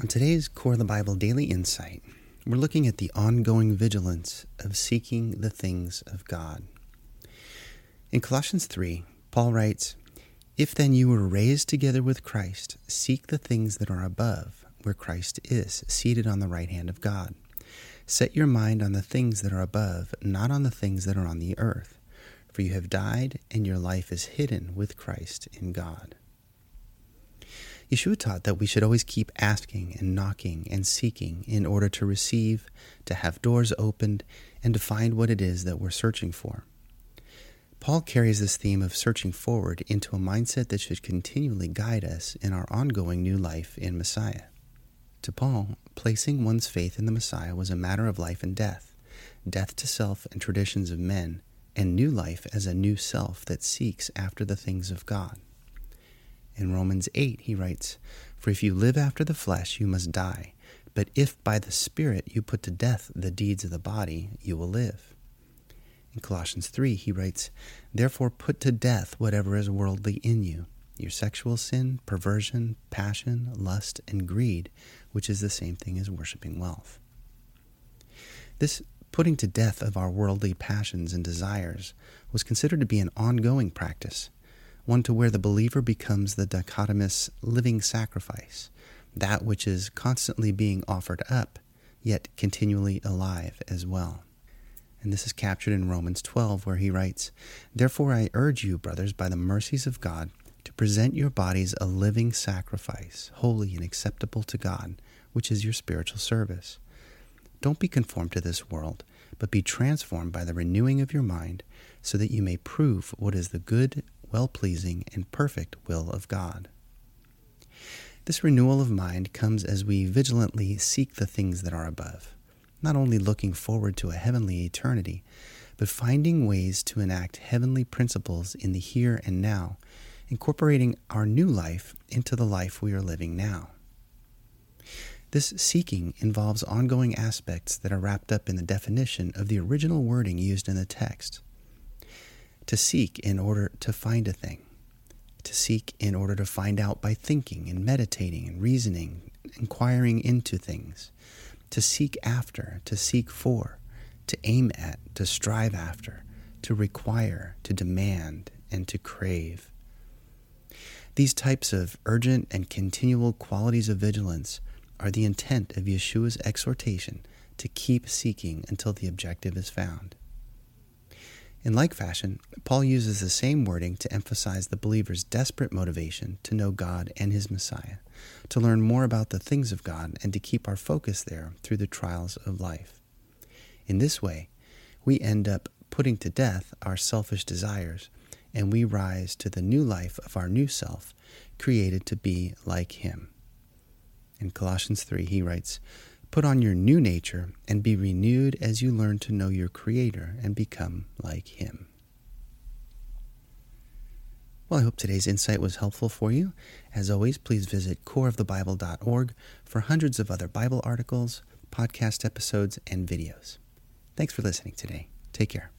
On today's Core of the Bible Daily Insight, we're looking at the ongoing vigilance of seeking the things of God. In Colossians 3, Paul writes, "If then you were raised together with Christ, seek the things that are above, where Christ is, seated on the right hand of God. Set your mind on the things that are above, not on the things that are on the earth. For you have died, and your life is hidden with Christ in God." Yeshua taught that we should always keep asking and knocking and seeking in order to receive, to have doors opened, and to find what it is that we're searching for. Paul carries this theme of searching forward into a mindset that should continually guide us in our ongoing new life in Messiah. To Paul, placing one's faith in the Messiah was a matter of life and death, death to self and traditions of men, and new life as a new self that seeks after the things of God. In Romans 8, he writes, "For if you live after the flesh, you must die. But if by the Spirit you put to death the deeds of the body, you will live." In Colossians 3, he writes, "Therefore put to death whatever is worldly in you, your sexual sin, perversion, passion, lust, and greed, which is the same thing as worshiping wealth." This putting to death of our worldly passions and desires was considered to be an ongoing practice, one to where the believer becomes the dichotomous living sacrifice, that which is constantly being offered up, yet continually alive as well. And this is captured in Romans 12, where he writes, "Therefore I urge you, brothers, by the mercies of God, to present your bodies a living sacrifice, holy and acceptable to God, which is your spiritual service. Don't be conformed to this world, but be transformed by the renewing of your mind, so that you may prove what is the good, well-pleasing, and perfect will of God." This renewal of mind comes as we vigilantly seek the things that are above, not only looking forward to a heavenly eternity, but finding ways to enact heavenly principles in the here and now, incorporating our new life into the life we are living now. This seeking involves ongoing aspects that are wrapped up in the definition of the original wording used in the text. To seek in order to find a thing. To seek in order to find out by thinking and meditating and reasoning, inquiring into things. To seek after, to seek for, to aim at, to strive after, to require, to demand, and to crave. These types of urgent and continual qualities of vigilance are the intent of Yeshua's exhortation to keep seeking until the objective is found. In like fashion, Paul uses the same wording to emphasize the believer's desperate motivation to know God and his Messiah, to learn more about the things of God, and to keep our focus there through the trials of life. In this way, we end up putting to death our selfish desires, and we rise to the new life of our new self, created to be like him. In Colossians 3, he writes, "Put on your new nature and be renewed as you learn to know your Creator and become like Him." Well, I hope today's insight was helpful for you. As always, please visit coreofthebible.org for hundreds of other Bible articles, podcast episodes, and videos. Thanks for listening today. Take care.